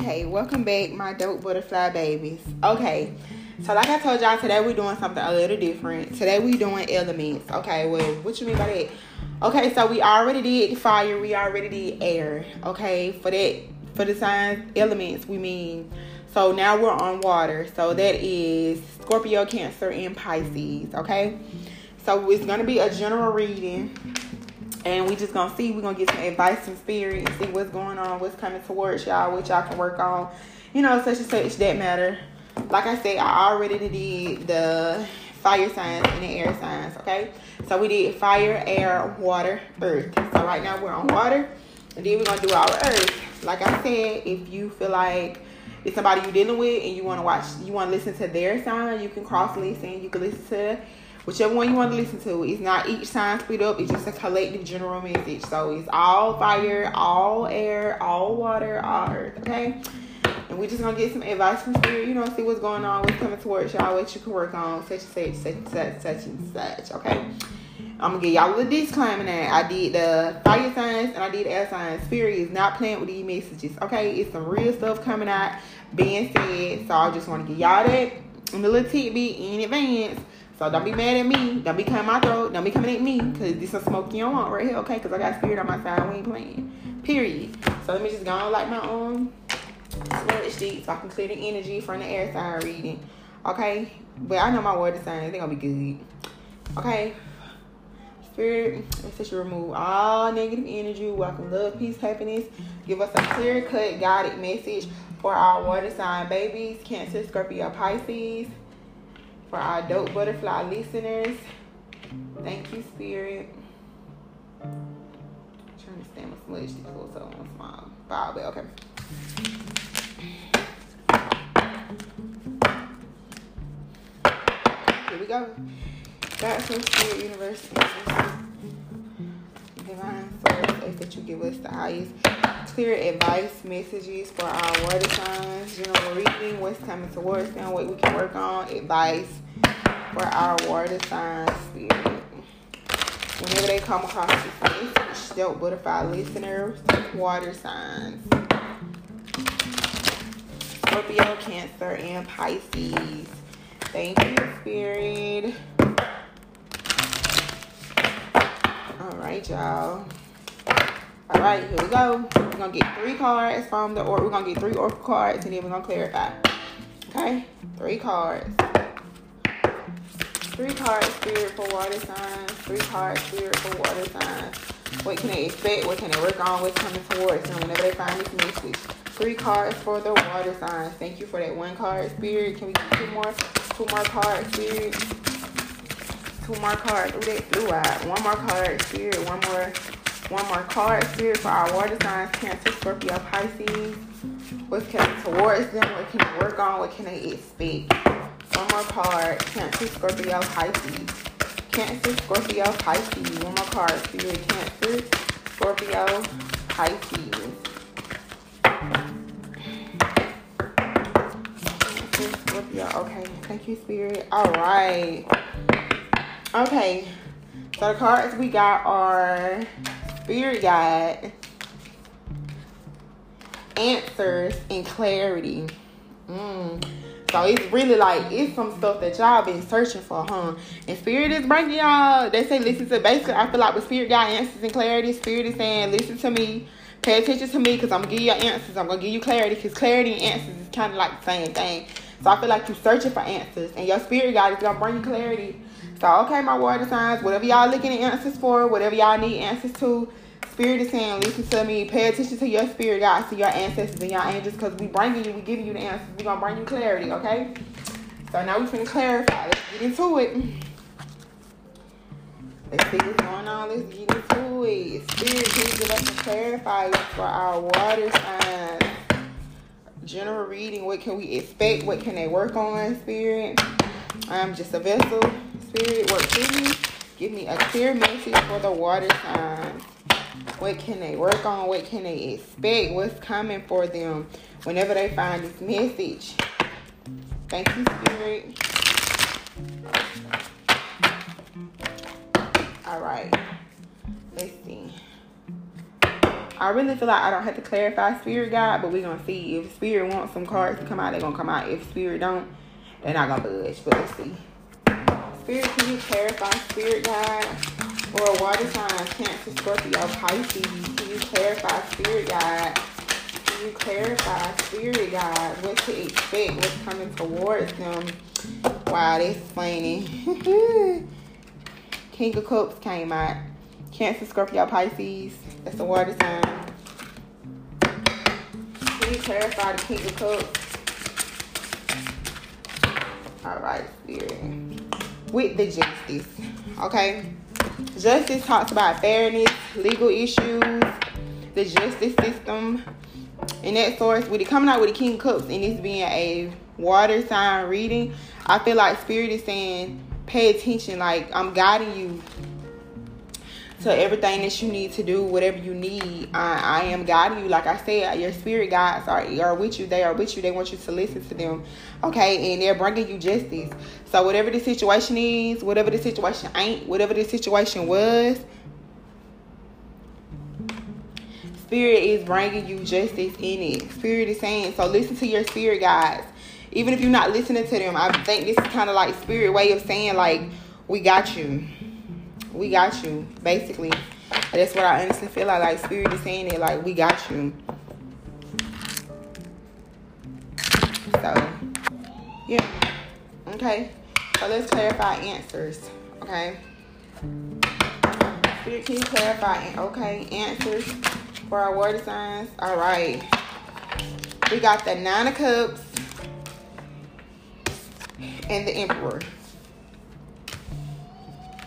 Okay, welcome back, my dope butterfly babies. Okay, so like I told y'all, today we're doing something a little different. Today we're doing elements. Okay, well, what you mean by that? Okay, so we already did fire. We already did air. Okay, for the signs, elements, we mean. So now we're on water. So that is Scorpio, Cancer, and Pisces. Okay, so it's going to be a general reading. And we just going to see, we're going to get some advice from spirit and see what's going on, what's coming towards y'all, what y'all can work on, you know, such and such, that matter. Like I said, I already did the fire signs and the air signs, okay? So we did fire, air, water, earth. So right now we're on water, and then we're going to do our earth. Like I said, if you feel like it's somebody you're dealing with and you want to watch, you want to listen to their sign, you can cross-listen, you can listen to whichever one you want to listen to. It's not each sign split up. It's just a collective general message. So it's all fire, all air, all water, all earth, okay? And we're just going to get some advice from spirit, you know, see what's going on, what's coming towards y'all, what you can work on, such and such, such and such, such and such, okay? I'm going to give y'all a little disclaimer now. I did the fire signs and I did air signs. Spirit is not playing with these messages, okay? It's some real stuff coming out, being said. So I just want to give y'all that and a little tidbit in advance. So don't be mad at me. Don't be cutting my throat. Don't be coming at me. Because this is smoke you don't want right here, okay? Because I got spirit on my side. We ain't playing. Period. So let me just go on like my own sludge sheet so I can clear the energy from the air sign reading. Okay? But I know my water signs. They're going to be good. Okay? Spirit, it says you remove all negative energy. Welcome love, peace, happiness. Give us a clear-cut guided message for our water sign babies. Cancer, Scorpio, Pisces. For our dope butterfly listeners, thank you, spirit. I'm trying to stand my smudge this little so on small file, but okay. Here we go. God from Spirit Universe, divine source, that you give us the highest clear advice messages for our water signs, general reading, what's coming towards them, what we can work on, advice for our water signs, spirit. Whenever they come across this message, dope butterfly listeners, water signs, Scorpio, Cancer, and Pisces. Thank you, spirit. All right, y'all. All right, here we go. We're going to get three cards from the oracle. We're going to get three oracle cards, and then we're going to clarify. Okay? Three cards. Three cards, spirit, for water signs. Three cards, spirit, for water signs. What can they expect? What can they work on? What's coming towards them whenever they find this message? Three cards for the water signs. Thank you for that one card, spirit. Can we get two more? Two more cards, spirit. Two more cards. Ooh, that blue eye. One more card, spirit. One more card, spirit, for our water signs, Cancer, Scorpio, Pisces. What's coming towards them? What can they work on? What can they expect? One more card, Cancer, Scorpio, Pisces. Cancer, Scorpio, Pisces. One more card, spirit, Cancer, Scorpio, Pisces. Cancer, Scorpio. Okay. Thank you, spirit. All right. Okay. So the cards we got are spirit guide, answers, and clarity. So it's really like, it's some stuff that y'all been searching for, huh? And spirit is bringing y'all, they say listen to, basically I feel like with spirit guide, answers, and clarity, spirit is saying listen to me, pay attention to me, because I'm going to give you answers, I'm going to give you clarity, because clarity and answers is kind of like the same thing. So I feel like you're searching for answers, and your spirit guide is going to bring you clarity. So, okay, my water signs, whatever y'all looking at answers for, whatever y'all need answers to, spirit is saying, listen to me. Pay attention to your spirit guides, to your ancestors and your angels, because we bringing you, we giving you the answers. We're going to bring you clarity, okay? So, now we're going to clarify. Let's get into it. Let's see what's going on. Let's get into it. Spirit, please give us to clarify for our water signs. General reading, what can we expect? What can they work on, spirit? I'm just a vessel. Spirit, work through me. Give me a clear message for the water signs. What can they work on? What can they expect? What's coming for them whenever they find this message? Thank you, spirit. All right. Let's see. I really feel like I don't have to clarify spirit guide, but we're gonna see if spirit wants some cards to come out, they're gonna come out. If spirit don't, they're not gonna budge. But let's see. Spirit, can you clarify spirit guide? Or water sign, Cancer, Scorpio, Pisces, can you clarify spirit guide? Can you clarify spirit guide? What to expect? What's coming towards them? Wow, that's funny. King of Cups came out. Cancer, Scorpio, Pisces. That's a water sign. Can you clarify the King of Cups? Alright, Spirit. With the Justice. Okay. Justice talks about fairness, legal issues, the justice system. And that source, with it coming out with the King of Cups and this being a water sign reading, I feel like Spirit is saying, pay attention. Like, I'm guiding you to everything that you need to do, whatever you need. I am guiding you. Like I said, your spirit guides are with you. They are with you. They want you to listen to them. Okay, and they're bringing you justice. So whatever the situation is, whatever the situation ain't, whatever the situation was, Spirit is bringing you justice in it. Spirit is saying, so listen to your spirit guides. Even if you're not listening to them, I think this is kind of like spirit way of saying, like, we got you. We got you, basically. That's what I honestly feel like. Like, Spirit is saying it, like, we got you. So, yeah. Okay. So, let's clarify answers. Okay. Spirit, can you clarify? Okay. Answers for our water signs. All right. We got the Nine of Cups and the Emperor.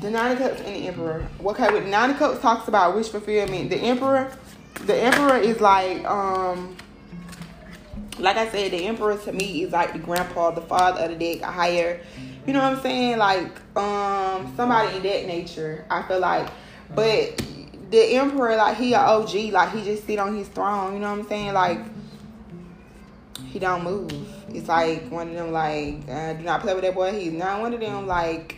The Nine of Cups and the Emperor. Okay, with Nine of Cups talks about wish fulfillment. The Emperor is like I said, the Emperor to me is like the grandpa, the father of the deck, a higher, you know what I'm saying? Like, somebody in that nature, I feel like. But the Emperor, like, he an OG, like, he just sit on his throne, you know what I'm saying? Like, he don't move. It's like one of them, like, do not play with that boy. He's not one of them, like,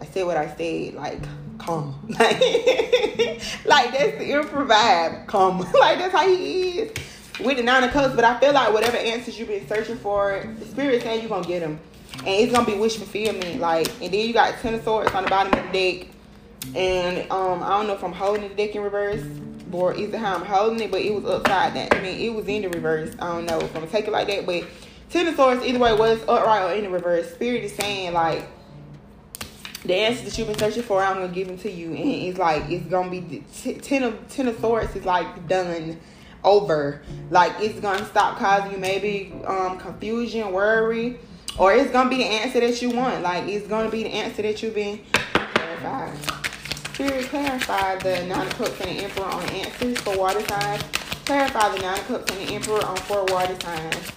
I said what I said, like, calm. Like, that's the Emperor vibe, calm. Like, that's how he is with the Nine of Cups. But I feel like whatever answers you've been searching for, the Spirit is saying you're going to get them. And it's going to be wish fulfillment. Like, and then you got Ten of Swords on the bottom of the deck. And I don't know if I'm holding the deck in reverse or is it how I'm holding it, but it was upside down. I mean, it was in the reverse. I don't know if I'm going to take it like that. But Ten of Swords, either way, was upright or in the reverse. Spirit is saying, like, the answers that you've been searching for, I'm gonna give them to you, and it's like it's gonna be ten of Swords is like done over, like it's gonna stop causing you maybe confusion, worry, or it's gonna be the answer that you want. Like, it's gonna be the answer that you've been clarified. Spirit, clarify the Nine of Cups and the Emperor on answers for water signs. Clarify the Nine of Cups and the Emperor on four water signs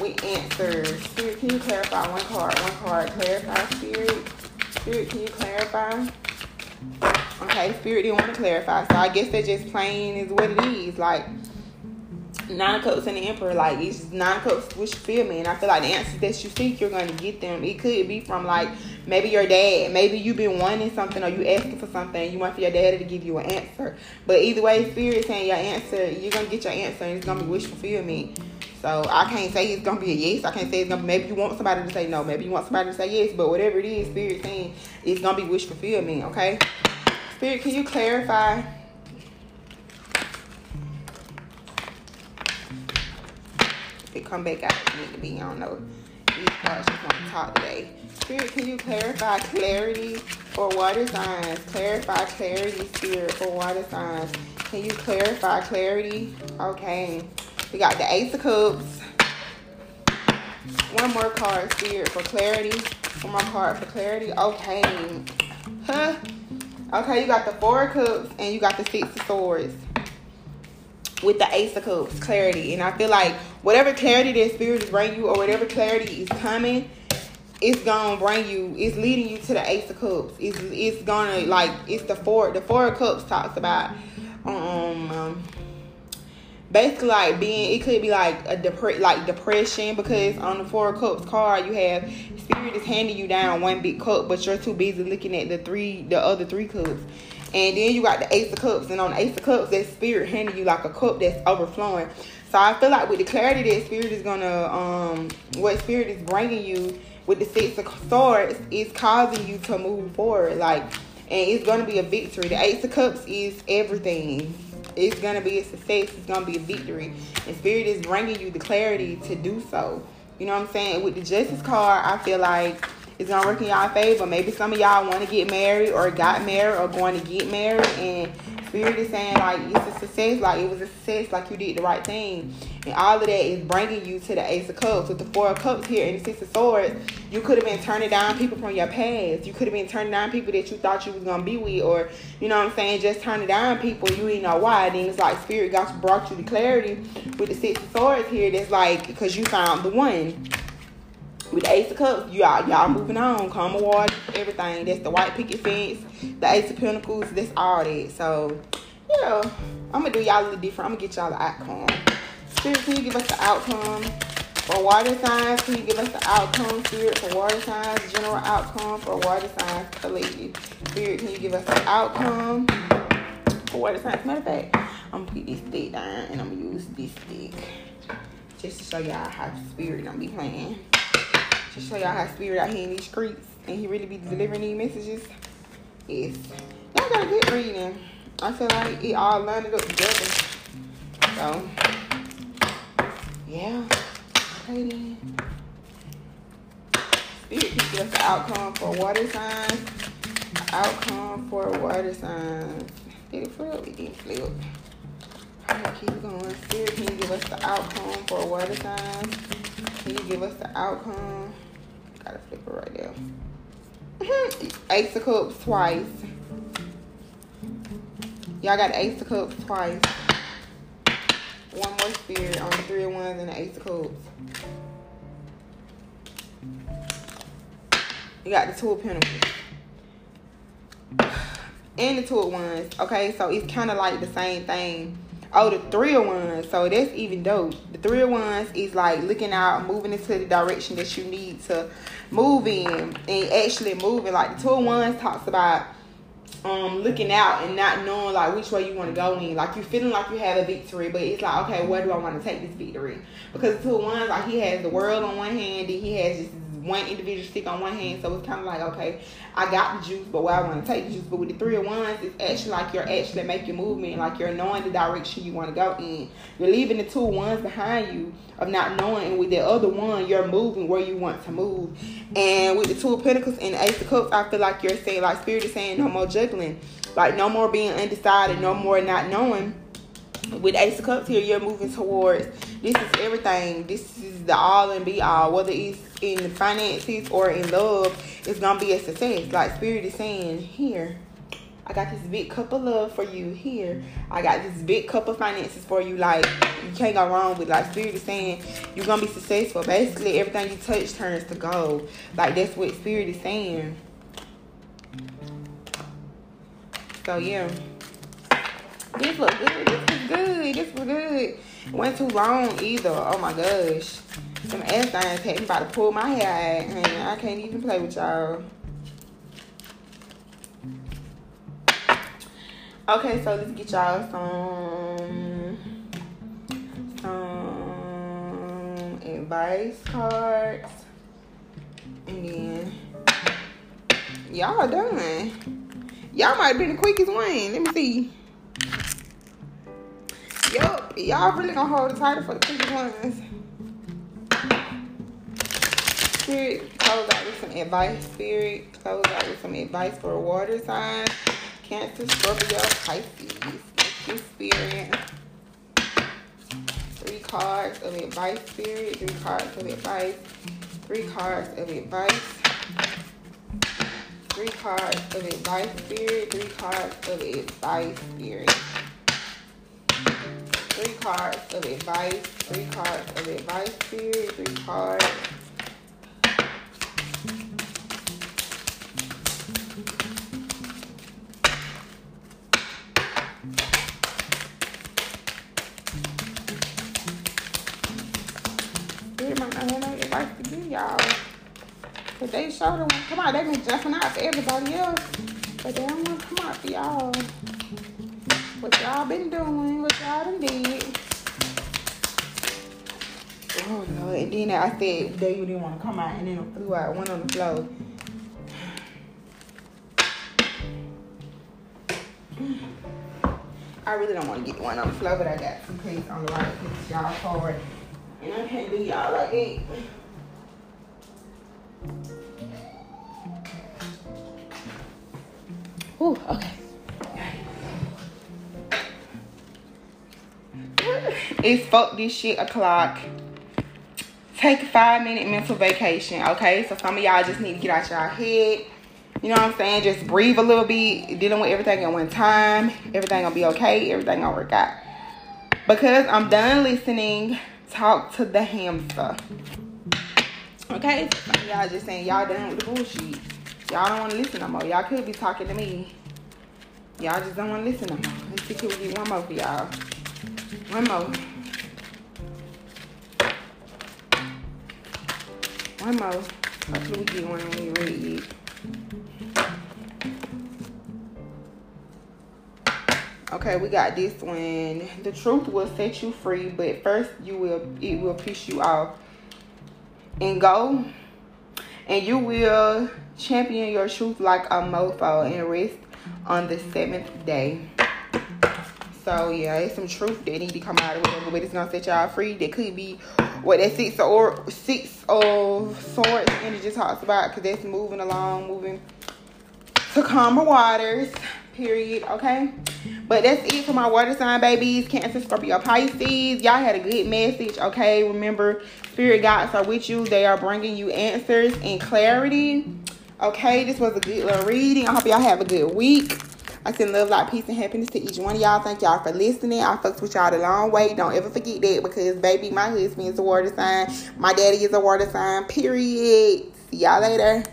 with answers. Spirit, can you clarify one card? One card, clarify, Spirit. Spirit, can you clarify? Okay, Spirit didn't want to clarify. So I guess that just plain is what it is. Like, Nine of Cups and the Emperor, like, it's just Nine of Cups wish fulfillment. And I feel like the answers that you seek, you're going to get them. It could be from, like, maybe your dad. Maybe you've been wanting something or you asking for something. You want for your daddy to give you an answer. But either way, Spirit is saying your answer, you're going to get your answer and it's going to be wish fulfillment. So I can't say it's going to be a yes. I can't say it's going to be, maybe you want somebody to say no. Maybe you want somebody to say yes. But whatever it is, Spirit saying, it's going to be wish fulfillment, okay? Spirit, can you clarify? If it come back out, it need to be, I don't know. These cards just want to talk today. Spirit, can you clarify clarity for water signs? Clarify clarity, Spirit, for water signs. Can you clarify clarity? Okay. We got the Ace of Cups. One more card, Spirit, for clarity. One more card for clarity. Okay. Huh? Okay, you got the Four of Cups and you got the Six of Swords with the Ace of Cups, clarity. And I feel like whatever clarity that Spirit is bringing you or whatever clarity is coming, it's gonna bring you, it's leading you to the Ace of Cups. It's gonna, like, it's the four of Cups talks about basically, like, being, it could be like a depression, because on the Four of Cups card, you have Spirit is handing you down one big cup, but you're too busy looking at the other three cups. And then you got the Ace of Cups. And on the Ace of Cups, that Spirit handed you like a cup that's overflowing. So I feel like with the clarity that Spirit is going to, what Spirit is bringing you with the Six of Swords is causing you to move forward. Like, and it's going to be a victory. The Ace of Cups is everything. It's going to be a success. It's going to be a victory. And Spirit is bringing you the clarity to do so. You know what I'm saying? With the Justice card, I feel like it's going to work in y'all favor. Maybe some of y'all want to get married or got married or going to get married. And Spirit is saying, like, it's a success. Like, it was a success. Like, you did the right thing. And all of that is bringing you to the Ace of Cups. With the Four of Cups here and the Six of Swords, you could have been turning down people from your past. You could have been turning down people that you thought you was going to be with. Or, you know what I'm saying, just turning down people. You didn't know why. Then it's like Spirit got brought you the clarity with the Six of Swords here. That's like, because you found the one. With the Ace of Cups, y'all moving on. Calm water, everything. That's the white picket fence, the Ace of Pentacles. That's all that. So, yeah, I'm going to do y'all a little different. I'm going to get y'all the outcome. Spirit, can you give us the outcome? For water signs, can you give us the outcome, Spirit? For water signs, general outcome. For water signs, collective. Spirit, can you give us the outcome? For water signs, matter of fact, I'm going to put this stick down and I'm going to use this stick just to show y'all how Spirit don't be playing. To show y'all how Spirit out here in these streets and he really be delivering these messages. Yes, y'all got a good reading. I feel like it all lined up together. So yeah, okay then. Spirit can give us the outcome for water signs. Outcome for water signs. Did it flip? It didn't flip. Alright, keep going. Spirit can give us the outcome for water signs. Can you give us the outcome? Gotta flip it right there. Ace of Cups twice. Y'all got the Ace of Cups twice. One more Spirit on the Three of Wands and the Ace of Cups. You got the Two of Pentacles. And the Two of Wands. Okay, so it's kind of like the same thing. Oh, the Three of Wands. So that's even dope. The Three of Wands is like looking out, moving into the direction that you need to move in and actually moving. Like the Two of Wands talks about looking out and not knowing like which way you want to go in. Like you're feeling like you have a victory, but it's like, okay, where do I want to take this victory? Because the Two of Wands, like he has the world on one hand and he has just one individual stick on one hand, so it's kind of like, okay, I got the juice, but where I want to take the juice. But with the Three of Wands, it's actually like you're actually making movement, like you're knowing the direction you want to go in. You're leaving the Two of Wands behind you of not knowing, and with the other one, you're moving where you want to move. And with the Two of Pentacles and the Ace of Cups, I feel like you're saying, like Spirit is saying, no more juggling, like no more being undecided, no more not knowing. With Ace of Cups here, you're moving towards, this is everything. This is the all and be all. Whether it's in finances or in love, it's going to be a success. Like Spirit is saying, here, I got this big cup of love for you. Here, I got this big cup of finances for you. Like, you can't go wrong with, like, Spirit is saying, you're going to be successful. Basically, everything you touch turns to gold. Like, that's what Spirit is saying. So, yeah. This look good. This was good. This was good. Wasn't too long either. Oh my gosh. Some ass signs had me about to pull my hair out. And I can't even play with y'all. Okay, so let's get y'all some advice cards. And then y'all done. Y'all might have been the quickest one. Let me see. Yup, y'all really gonna hold the title for the quickest ones. Spirit, close out with some advice. Spirit, close out with some advice for water signs. Cancer, Scorpio, Pisces. Thank you, Spirit. 3 cards of advice, Spirit. 3 cards of advice. 3 cards of advice. 3 cards of advice, Spirit. 3 cards of advice, Spirit. 3 cards of advice. 3 cards of advice, Spirit. 3 cards. Spirit might not have no advice to give y'all. But they showed them. Come on, they been jumping out to everybody else. But they don't want to come out for y'all. What y'all been doing, what y'all done did. Oh, Lord. And then I said they didn't want to come out, and then it flew out. One on the floor. I really don't want to get one on the floor, but I got some plates on the right to push y'all forward. And I can't do y'all like it. Ooh, okay. It's fuck this shit o'clock. Take a 5-minute mental vacation, okay? So some of y'all just need to get out y'all head. You know what I'm saying? Just breathe a little bit. Dealing with everything at one time. Everything gonna be okay. Everything gonna work out. Because I'm done listening. Talk to the hamster. Okay? Y'all just saying y'all done with the bullshit. Y'all don't want to listen no more. Y'all could be talking to me. Y'all just don't want to listen no more. Let's see if we get one more for y'all. One more. One more. Hopefully we get one when we read it. Okay, we got this one. The truth will set you free, but first it will piss you off. And go, and you will champion your truth like a mofo and rest on the 7th day. So yeah, it's some truth that need to come out of whatever, but it's gonna set y'all free. That could be what that six of swords energy talks about, because that's moving along, moving to calmer waters, period. Okay, but that's it for my water sign babies, Cancer, Scorpio, Pisces. Y'all had a good message, okay? Remember, spirit guides are with you. They are bringing you answers and clarity, okay? This was a good little reading. I hope y'all have a good week. I send love, light, peace, and happiness to each one of y'all. Thank y'all for listening. I fucked with y'all the long way. Don't ever forget that, because, baby, my husband is a water sign. My daddy is a water sign, period. See y'all later.